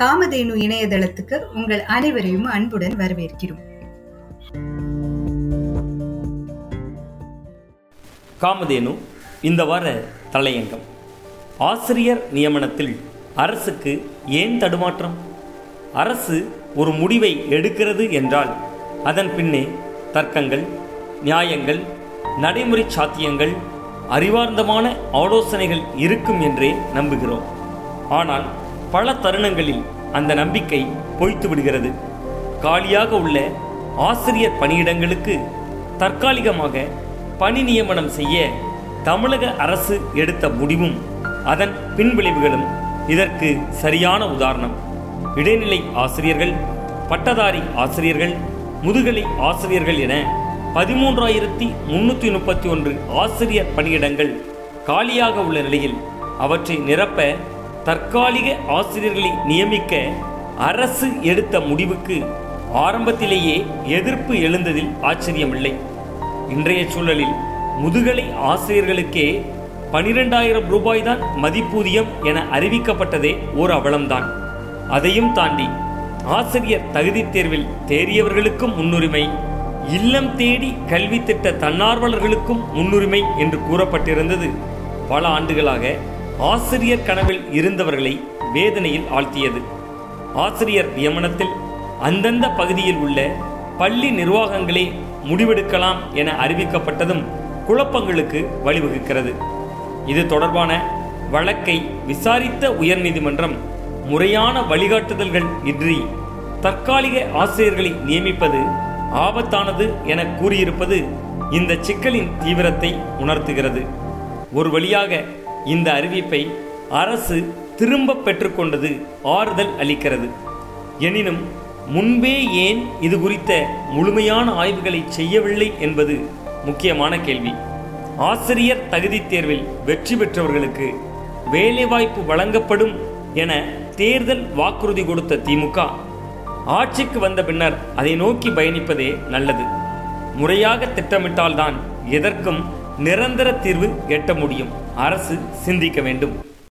காமதேனு இணையதளத்துக்கு உங்கள் அனைவரையும் அன்புடன் வரவேற்கிறோம். காமதேனு இந்த வார தலையங்கம்: ஆசிரியர் நியமனத்தில் அரசுக்கு ஏன் தடுமாற்றம்? அரசு ஒரு முடிவை எடுக்கிறது என்றால் அதன் பின்னே தர்க்கங்கள், நியாயங்கள், நடைமுறை சாத்தியங்கள், அறிவார்ந்தமான ஆலோசனைகள் இருக்கும் என்றே நம்புகிறோம். ஆனால் பல தருணங்களில் அந்த நம்பிக்கை பொய்த்து விடுகிறது. காலியாக உள்ள ஆசிரியர் பணியிடங்களுக்கு தற்காலிகமாக பணி நியமனம் செய்ய தமிழக அரசு எடுத்த முடிவும் அதன் பின்விளைவுகளும் இதற்கு சரியான உதாரணம். இடைநிலை ஆசிரியர்கள், பட்டதாரி ஆசிரியர்கள், முதுகலை ஆசிரியர்கள் என 13,331 ஆசிரியர் பணியிடங்கள் காலியாக உள்ள நிலையில் அவற்றை நிரப்ப தற்காலிக ஆசிரியர்களை நியமிக்க அரசு எடுத்த முடிவுக்கு ஆரம்பத்திலேயே எதிர்ப்பு எழுந்ததில் ஆச்சரியமில்லை. இன்றைய சூழலில் முதுகலை ஆசிரியர்களுக்கே 12,000 ரூபாய் தான் மதிப்பூதியம் என அறிவிக்கப்பட்டதே ஓர் அவலம்தான். அதையும் தாண்டி ஆசிரியர் தகுதி தேர்வில் தேறியவர்களுக்கும் முன்னுரிமை, இல்லம் தேடி கல்வி திட்ட தன்னார்வலர்களுக்கும் முன்னுரிமை என்று கூறப்பட்டிருந்தது பல ஆண்டுகளாக ஆசிரியர் கனவில் இருந்தவர்களை வேதனையில் ஆழ்த்தியது. ஆசிரியர் நியமனத்தில் அந்தந்த பகுதியில் உள்ள பள்ளி நிர்வாகங்களே முடிவெடுக்கலாம் என அறிவிக்கப்பட்டதும் குழப்பங்களுக்கு வழிவகுக்கிறது. இது தொடர்பான வழக்கை விசாரித்த உயர்நீதிமன்றம் முறையான வழிகாட்டுதல்கள் இன்றி தற்காலிக ஆசிரியர்களை நியமிப்பது ஆபத்தானது என கூறியிருப்பது இந்த சிக்கலின் தீவிரத்தை உணர்த்துகிறது. ஒரு வழியாக இந்த அறிவிப்பை அரசு திரும்ப பெற்றுக்கொண்டது ஆறுதல் அளிக்கிறது. எனினும் முன்பே ஏன் இது குறித்த முழுமையான ஆய்வுகளை செய்யவில்லை என்பது முக்கியமான கேள்வி. ஆசிரியர் தகுதி தேர்வில் வெற்றி பெற்றவர்களுக்கு வேலைவாய்ப்பு வழங்கப்படும் என தேர்தல் வாக்குறுதி கொடுத்த திமுக ஆட்சிக்கு வந்த பின்னர் அதை நோக்கி பயணிப்பதே நல்லது. முறையாக திட்டமிட்டால்தான் எதற்கும் நிரந்தர தீர்வு எட்ட முடியும். அரசு சிந்திக்க வேண்டும்.